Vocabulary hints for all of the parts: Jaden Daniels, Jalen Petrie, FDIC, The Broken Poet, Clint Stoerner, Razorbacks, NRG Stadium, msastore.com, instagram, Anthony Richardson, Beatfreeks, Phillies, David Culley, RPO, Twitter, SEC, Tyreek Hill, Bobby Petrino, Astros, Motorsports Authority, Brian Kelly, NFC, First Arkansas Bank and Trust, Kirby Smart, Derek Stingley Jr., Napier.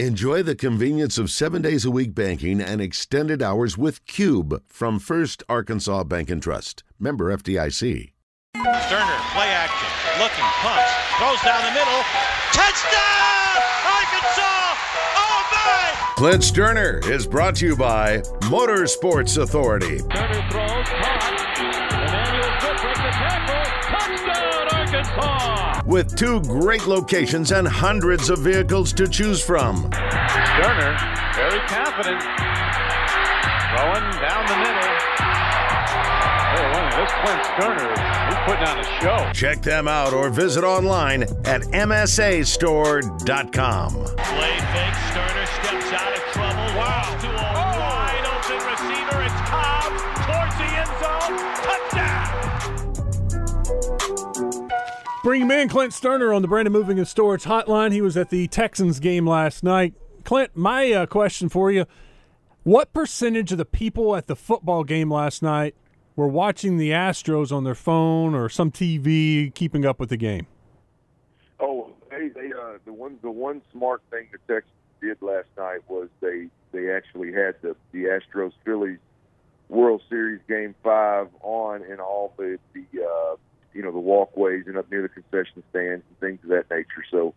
Enjoy the convenience of 7 days a week banking and extended hours with Cube from First Arkansas Bank and Trust. Member FDIC. Stoerner, play action, looking, punch, throws down the middle. Touchdown, Arkansas! Oh, my! Clint Stoerner is brought to you by Motorsports Authority. Stoerner throws, caught, and Daniels breaks the tackle. Touchdown, Arkansas! With two great locations and hundreds of vehicles to choose from. Stoerner, very confident, throwing down the middle. This Clint Stoerner, he's putting on a show. Check them out or visit online at msastore.com. Play fake, Stoerner steps out of trouble. Wow. To a wide open receiver, it's Cobb towards the end zone. Touchdown! Bring him in, Clint Stoerner on the Brandon Moving and Storage hotline. He was at the Texans game last night. Clint, my question for you, what percentage of the people at the football game last night were watching the Astros on their phone or some TV, keeping up with the game? Oh, the one smart thing the Texans did last night was they actually had the Astros Phillies World Series Game 5 on in all the walkways and up near the concession stands and things of that nature. So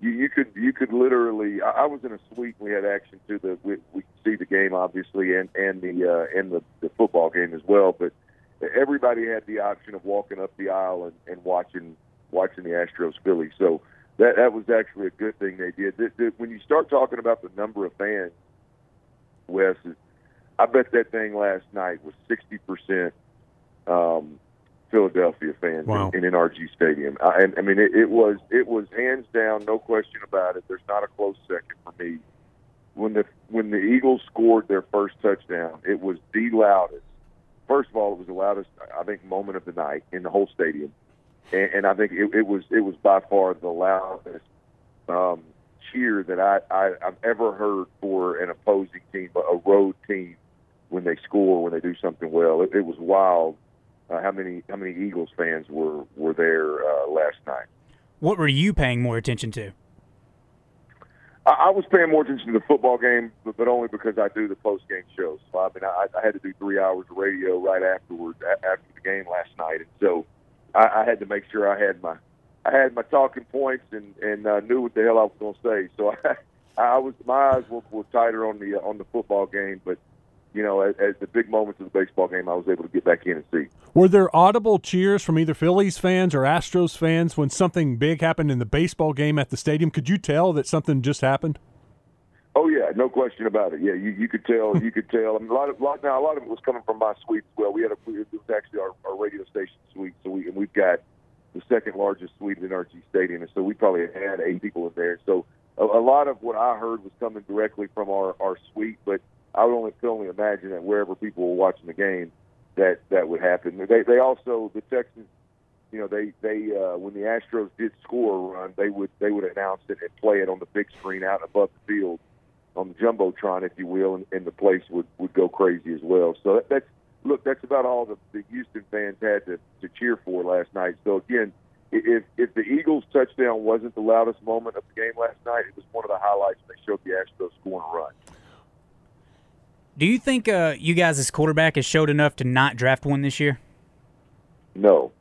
you could literally. I was in a suite. We had action to the. We could see the game obviously and the football game as well. But everybody had the option of walking up the aisle and watching the Astros Philly. So that was actually a good thing they did. When you start talking about the number of fans, Wes, I bet that thing last night was 60% Philadelphia fans. Wow. In NRG Stadium. I mean, it was hands down, no question about it. There's not a close second for me. When the Eagles scored their first touchdown, it was the loudest. First of all, it was the loudest, I think, moment of the night in the whole stadium, and I think it was by far the loudest cheer that I've ever heard for an opposing team, a road team, when they score, when they do something well. It was wild how many Eagles fans were there last night. What were you paying more attention to? I was paying more attention to the football game, but only because I do the post-game shows. So, I mean, I had to do 3 hours of radio right afterwards, after the game last night, and so I had to make sure I had my talking points and knew what the hell I was going to say. So my eyes were tighter on the football game, but you know, at the big moments of the baseball game, I was able to get back in and see. Were there audible cheers from either Phillies fans or Astros fans when something big happened in the baseball game at the stadium? Could you tell that something just happened? Oh yeah, no question about it. Yeah, you could tell. You could tell. I mean, a lot of it was coming from my suite as well. It was actually our radio station suite, so we've got the second largest suite at NRG Stadium, and so we probably had 8 people in there. So a lot of what I heard was coming directly from our suite, but I would only imagine that wherever people were watching the game, that would happen. They also, the Texans, you know, they when the Astros did score a run, they would announce it and play it on the big screen out above the field, on the jumbotron, if you will, and the place would go crazy as well. So that's about all the Houston fans had to cheer for last night. So again, if the Eagles touchdown wasn't the loudest moment of the game last night, it was one of the highlights when they showed the Astros scoring a run. Do you think you guys as quarterback has showed enough to not draft one this year? No,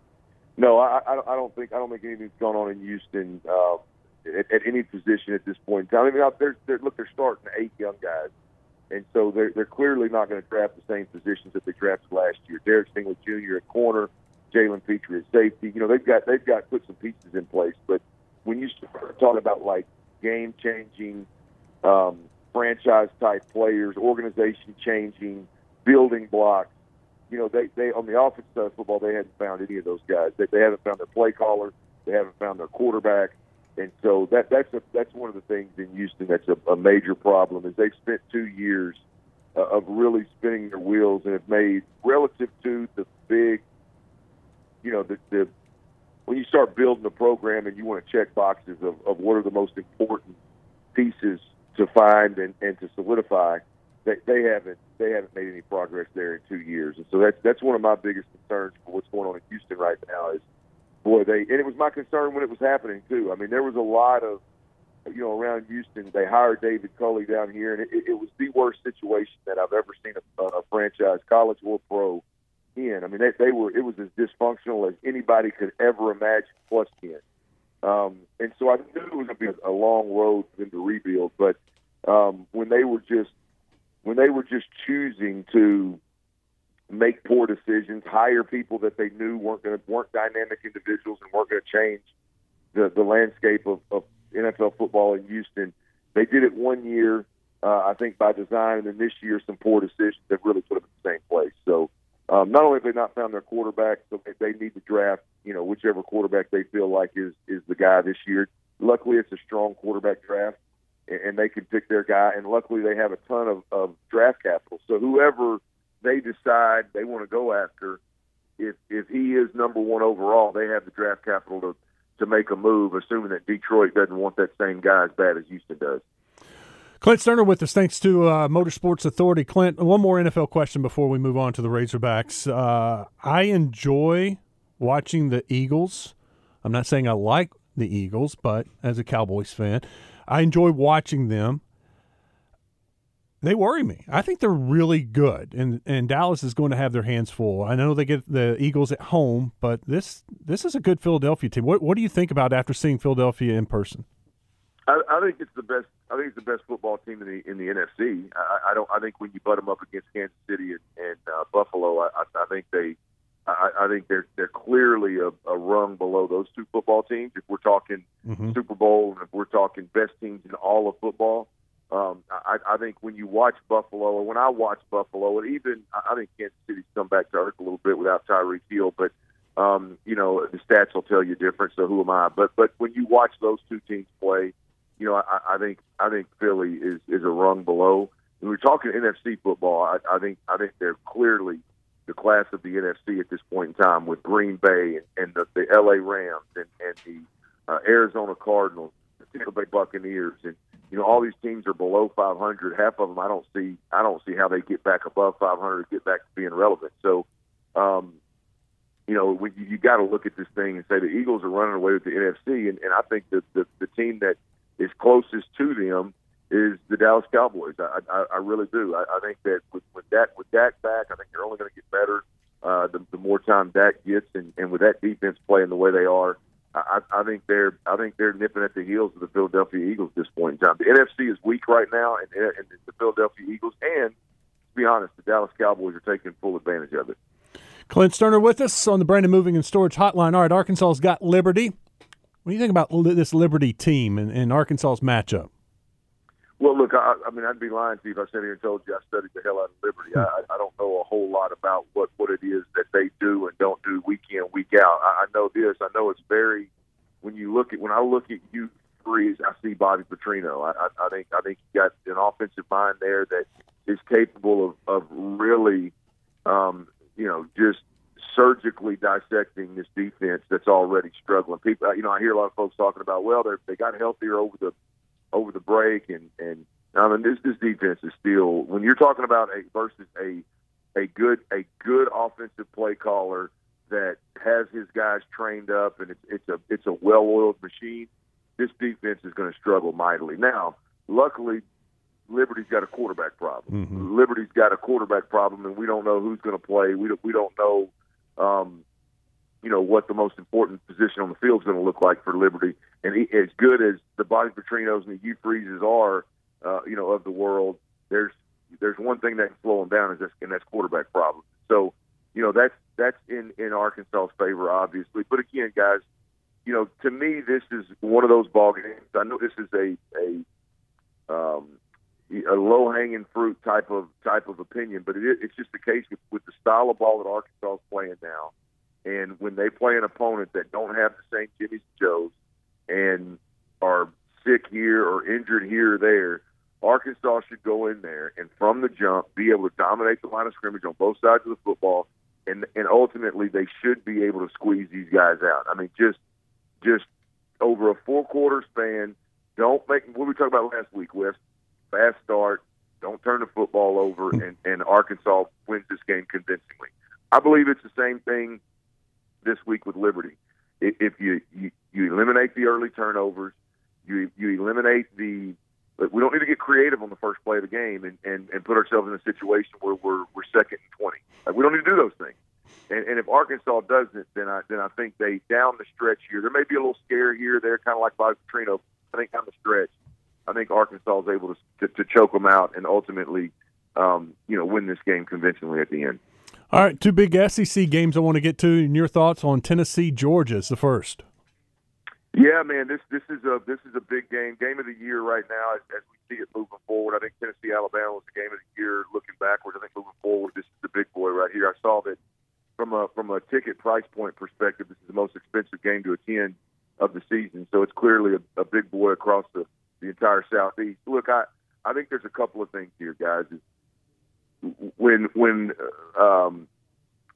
I don't think anything's gone on in Houston at any position at this point in time. I mean, they're starting 8 young guys, and so they're clearly not going to draft the same positions that they drafted last year. Derek Stingley Jr. at corner, Jalen Petrie at safety. You know, they've got put some pieces in place, but when you start talking about like game changing, franchise-type players, organization-changing, building blocks. You know, they on the offensive side of football, they hadn't found any of those guys. They haven't found their play caller. They haven't found their quarterback. And so that's one of the things in Houston that's a major problem, is they've spent 2 years of really spinning their wheels and have made, relative to the big, you know, the when you start building a program and you want to check boxes of what are the most important pieces to find and to solidify, they haven't made any progress there in 2 years, and so that's one of my biggest concerns for what's going on in Houston right now. Is, boy, and it was my concern when it was happening too. I mean, there was a lot of you know, around Houston. They hired David Culley down here, and it was the worst situation that I've ever seen a franchise, college or pro, in. I mean, they were, it was as dysfunctional as anybody could ever imagine, plus 10. And so I knew it was going to be a long road for them to rebuild. But when they were just choosing to make poor decisions, hire people that they knew weren't dynamic individuals and weren't going to change the landscape of NFL football in Houston, they did it one year, I think by design, and then this year some poor decisions that really put them in the same place. So not only have they not found their quarterback, so they need to draft, you know, whichever quarterback they feel like is the guy this year. Luckily, it's a strong quarterback draft, and they can pick their guy. And luckily, they have a ton of draft capital. So whoever they decide they want to go after, if he is number one overall, they have the draft capital to make a move, assuming that Detroit doesn't want that same guy as bad as Houston does. Clint Stoerner with us. Thanks to Motorsports Authority. Clint, one more NFL question before we move on to the Razorbacks. I enjoy watching the Eagles. I'm not saying I like the Eagles, but as a Cowboys fan, I enjoy watching them. They worry me. I think they're really good, and Dallas is going to have their hands full. I know they get the Eagles at home, but this is a good Philadelphia team. What do you think about after seeing Philadelphia in person? I think it's the best. I think it's the best football team in the NFC. I think when you butt them up against Kansas City and Buffalo, I think they're clearly a rung below those two football teams. If we're talking Super Bowl, and if we're talking best teams in all of football. I think when you watch Buffalo, or when I watch Buffalo, and even I think Kansas City's come back to earth a little bit without Tyreek Hill, but you know, the stats will tell you different. So who am I? But when you watch those two teams play, you know, I think Philly is a rung below. When we're talking NFC football, I think they're clearly the class of the NFC at this point in time, with Green Bay and the LA Rams and the Arizona Cardinals, the Tampa Bay Buccaneers, and you know, all these teams are below 500. Half of them, I don't see how they get back above 500 or get back to being relevant. So, you know, when you got to look at this thing and say the Eagles are running away with the NFC, and I think that the team that is closest to them is the Dallas Cowboys. I really do. I think that with Dak back, I think they're only going to get better the more time Dak gets, and with that defense playing the way they are. I think they're nipping at the heels of the Philadelphia Eagles at this point in time. The NFC is weak right now, and the Philadelphia Eagles, and to be honest, the Dallas Cowboys are taking full advantage of it. Clint Stoerner with us on the Brandon Moving and Storage Hotline. All right, Arkansas's got Liberty. What do you think about this Liberty team and Arkansas's matchup? Well, look, I mean, I'd be lying to you if I sat here and told you I studied the hell out of Liberty. I don't know a whole lot about what it is that they do and don't do week in, week out. I know this. I know it's very. When I look at U3s, I see Bobby Petrino. I think you got an offensive mind there that is capable of really, you know, just surgically dissecting this defense that's already struggling. People, you know, I hear a lot of folks talking about, well, they got healthier over the break, and I mean, this defense is still, when you're talking about versus a good offensive play caller that has his guys trained up, and it's a well-oiled machine, this defense is going to struggle mightily. Now, luckily, Liberty's got a quarterback problem. Mm-hmm. Liberty's got a quarterback problem, and we don't know who's going to play. We don't know, you know, what the most important position on the field is going to look like for Liberty. And as good as the Bobby Petrinos and the U Freezes are, you know, of the world, there's one thing that can slow them down, and that's quarterback problems. So, you know, that's in Arkansas's favor, obviously. But again, guys, you know, to me, this is one of those ball games. I know this is a low-hanging fruit type of opinion, but it's just the case with the style of ball that Arkansas is playing now. And when they play an opponent that don't have the same Jimmys and Joes and are sick here or injured here or there, Arkansas should go in there and from the jump be able to dominate the line of scrimmage on both sides of the football, and ultimately they should be able to squeeze these guys out. I mean, just over a four-quarter span, don't make – what we talked about last week, Wes, fast start, don't turn the football over, and Arkansas wins this game convincingly. I believe it's the same thing this week with Liberty. If you eliminate the early turnovers, you eliminate creative on the first play of the game and put ourselves in a situation where we're second and 20. Like, we don't need to do those things. And if Arkansas doesn't, then I think they, down the stretch here, there may be a little scare here, there, kind of like Bobby Petrino. I think down the stretch, I think Arkansas is able to choke them out and ultimately, win this game convincingly at the end. All right, two big SEC games I want to get to, and your thoughts on Tennessee, Georgia is the first. Yeah, man, this is a big game, game of the year right now as we see it moving forward. I think Tennessee, Alabama was the game of the year. Looking backwards, I think moving forward, this is the big boy right here. I saw that from a ticket price point perspective, this is the most expensive game to attend of the season. So it's clearly a big boy across the entire Southeast. Look, I think there's a couple of things here, guys. When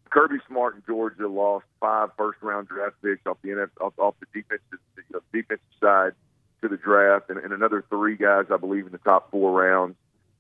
Kirby Smart and Georgia lost 5 first-round draft picks off the defensive side to the draft, and another 3 guys, I believe, in the top 4 rounds.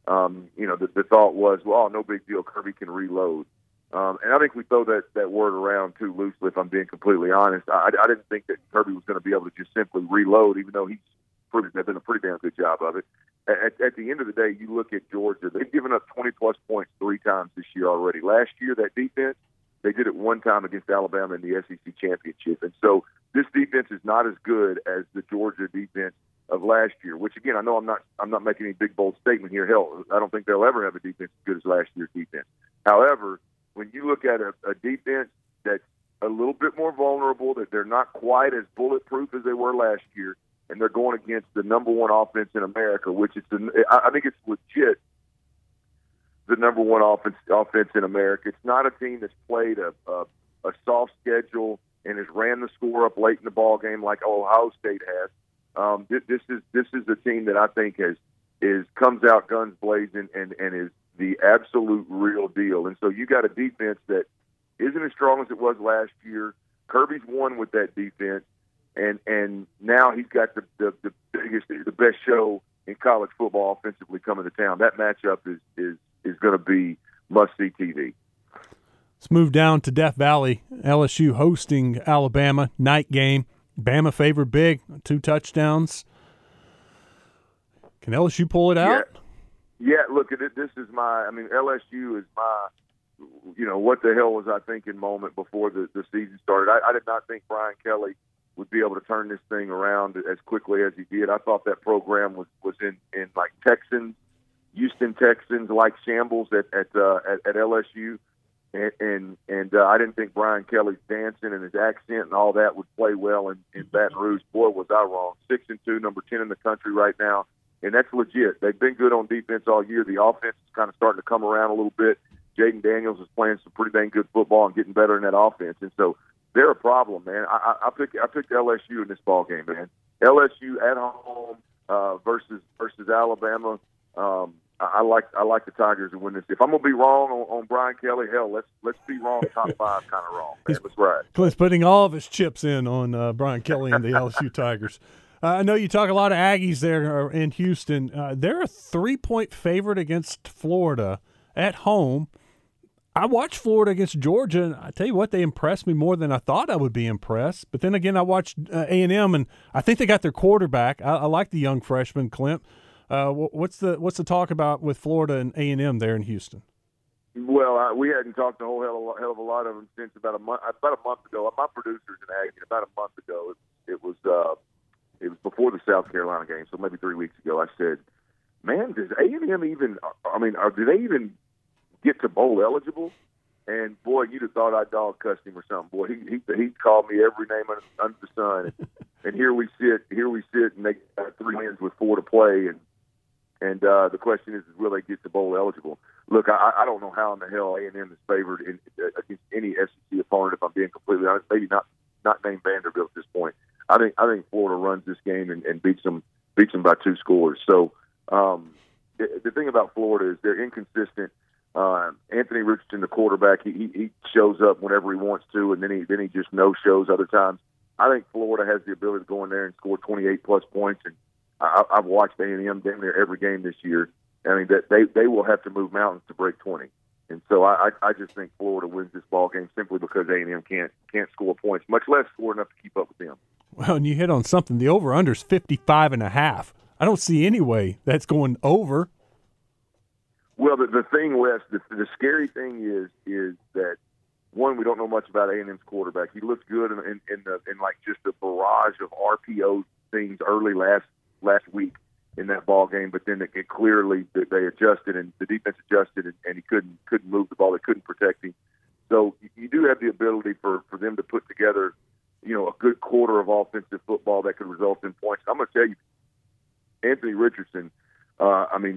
The thought was, well, no big deal. Kirby can reload. And I think we throw that word around too loosely, if I'm being completely honest. I didn't think that Kirby was going to be able to just simply reload, even though they've done a pretty damn good job of it. At the end of the day, you look at Georgia, they've given up 20-plus points 3 times this year already. Last year, that defense, they did it one time against Alabama in the SEC Championship. And so this defense is not as good as the Georgia defense of last year, which, again, I know I'm not making any big, bold statement here. Hell, I don't think they'll ever have a defense as good as last year's defense. However, when you look at a defense that's a little bit more vulnerable, that they're not quite as bulletproof as they were last year, and they're going against the number one offense in America, which is, I think it's legit, the number one offense in America. It's not a team that's played a soft schedule and has ran the score up late in the ball game like Ohio State has. This is a team that I think comes out guns blazing and is the absolute real deal. And so you got a defense that isn't as strong as it was last year. Kirby's won with that defense. And now he's got the biggest, the best show in college football offensively coming to town. That matchup is going to be must-see TV. Let's move down to Death Valley. LSU hosting Alabama, night game. Bama favored big, 2 touchdowns. Can LSU pull it out? Yeah, look, this is LSU is my – what the hell was I thinking moment before the season started. I did not think Brian Kelly would be able to turn this thing around as quickly as he did. I thought that program was in like Houston Texans like shambles at LSU, and I didn't think Brian Kelly's dancing and his accent and all that would play well in Baton Rouge. Boy, was I wrong. 6-2, number 10 in the country right now, and that's legit. They've been good on defense all year. The offense is kind of starting to come around a little bit. Jaden Daniels is playing some pretty dang good football and getting better in that offense, and so they're a problem, man. I picked LSU in this ball game, man. LSU at home versus Alabama. I like the Tigers to win this. If I'm gonna be wrong on Brian Kelly, hell, let's be wrong. Top 5 kind of wrong. Man. Let's ride. Clint's putting all of his chips in on Brian Kelly and the LSU Tigers. I know you talk a lot of Aggies there in Houston. They're a 3-point favorite against Florida at home. I watched Florida against Georgia, and I tell you what, they impressed me more than I thought I would be impressed. But then again, I watched A&M, and I think they got their quarterback. I like the young freshman, Clint. What's the talk about with Florida and A&M there in Houston? Well, we hadn't talked a whole hell of a lot of them since about a month ago. My producer's in Aggie. About a month ago, it was before the South Carolina game, so maybe 3 weeks ago. I said, "Man, does A&M even? Do they even?" get to bowl eligible?" And boy, you'd have thought I dog cussed him or something. Boy, he called me every name under the sun. And here we sit, and they got 3 wins with 4 to play. And the question is, will they get to bowl eligible? Look, I don't know how in the hell A&M is favored against any SEC opponent. If I'm being completely honest, maybe not named Vanderbilt at this point. I think Florida runs this game and beats them by 2 scores. So the thing about Florida is they're inconsistent. Anthony Richardson, the quarterback, he shows up whenever he wants to, and then he just no-shows other times. I think Florida has the ability to go in there and score 28-plus points, and I've watched A&M damn near every game this year. I mean, that they will have to move mountains to break 20. And so I just think Florida wins this ball game simply because A&M can't score points, much less score enough to keep up with them. Well, and you hit on something. The over-under is 55.5. I don't see any way that's going over. Well, the thing, Wes, the scary thing is that, one, we don't know much about A&M's quarterback. He looked good in the barrage of RPO things early last week in that ball game, but then it clearly they adjusted and the defense adjusted, and he couldn't move the ball. They couldn't protect him. So you do have the ability for them to put together, you know, a good quarter of offensive football that could result in points. I'm going to tell you, Anthony Richardson. I'm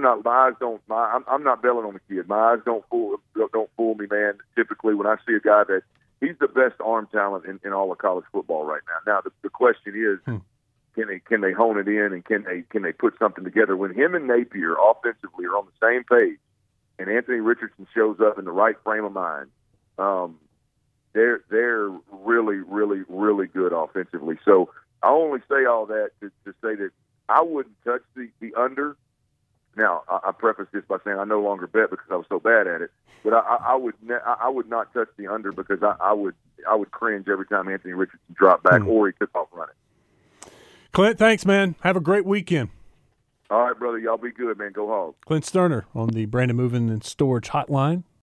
not bailing on the kid. My eyes don't fool me, man. Typically, when I see a guy that he's the best arm talent in all of college football right now. Now the question is, can they hone it in and can they put something together? When him and Napier offensively are on the same page, and Anthony Richardson shows up in the right frame of mind, they're really, really, really good offensively. So I only say all that to say that I wouldn't touch the under. Now, I preface this by saying I no longer bet because I was so bad at it, but I would not touch the under because I would cringe every time Anthony Richardson dropped back or he took off running. Clint, thanks, man. Have a great weekend. All right, brother. Y'all be good, man. Go home. Clint Stoerner on the Brandon Moving and Storage Hotline.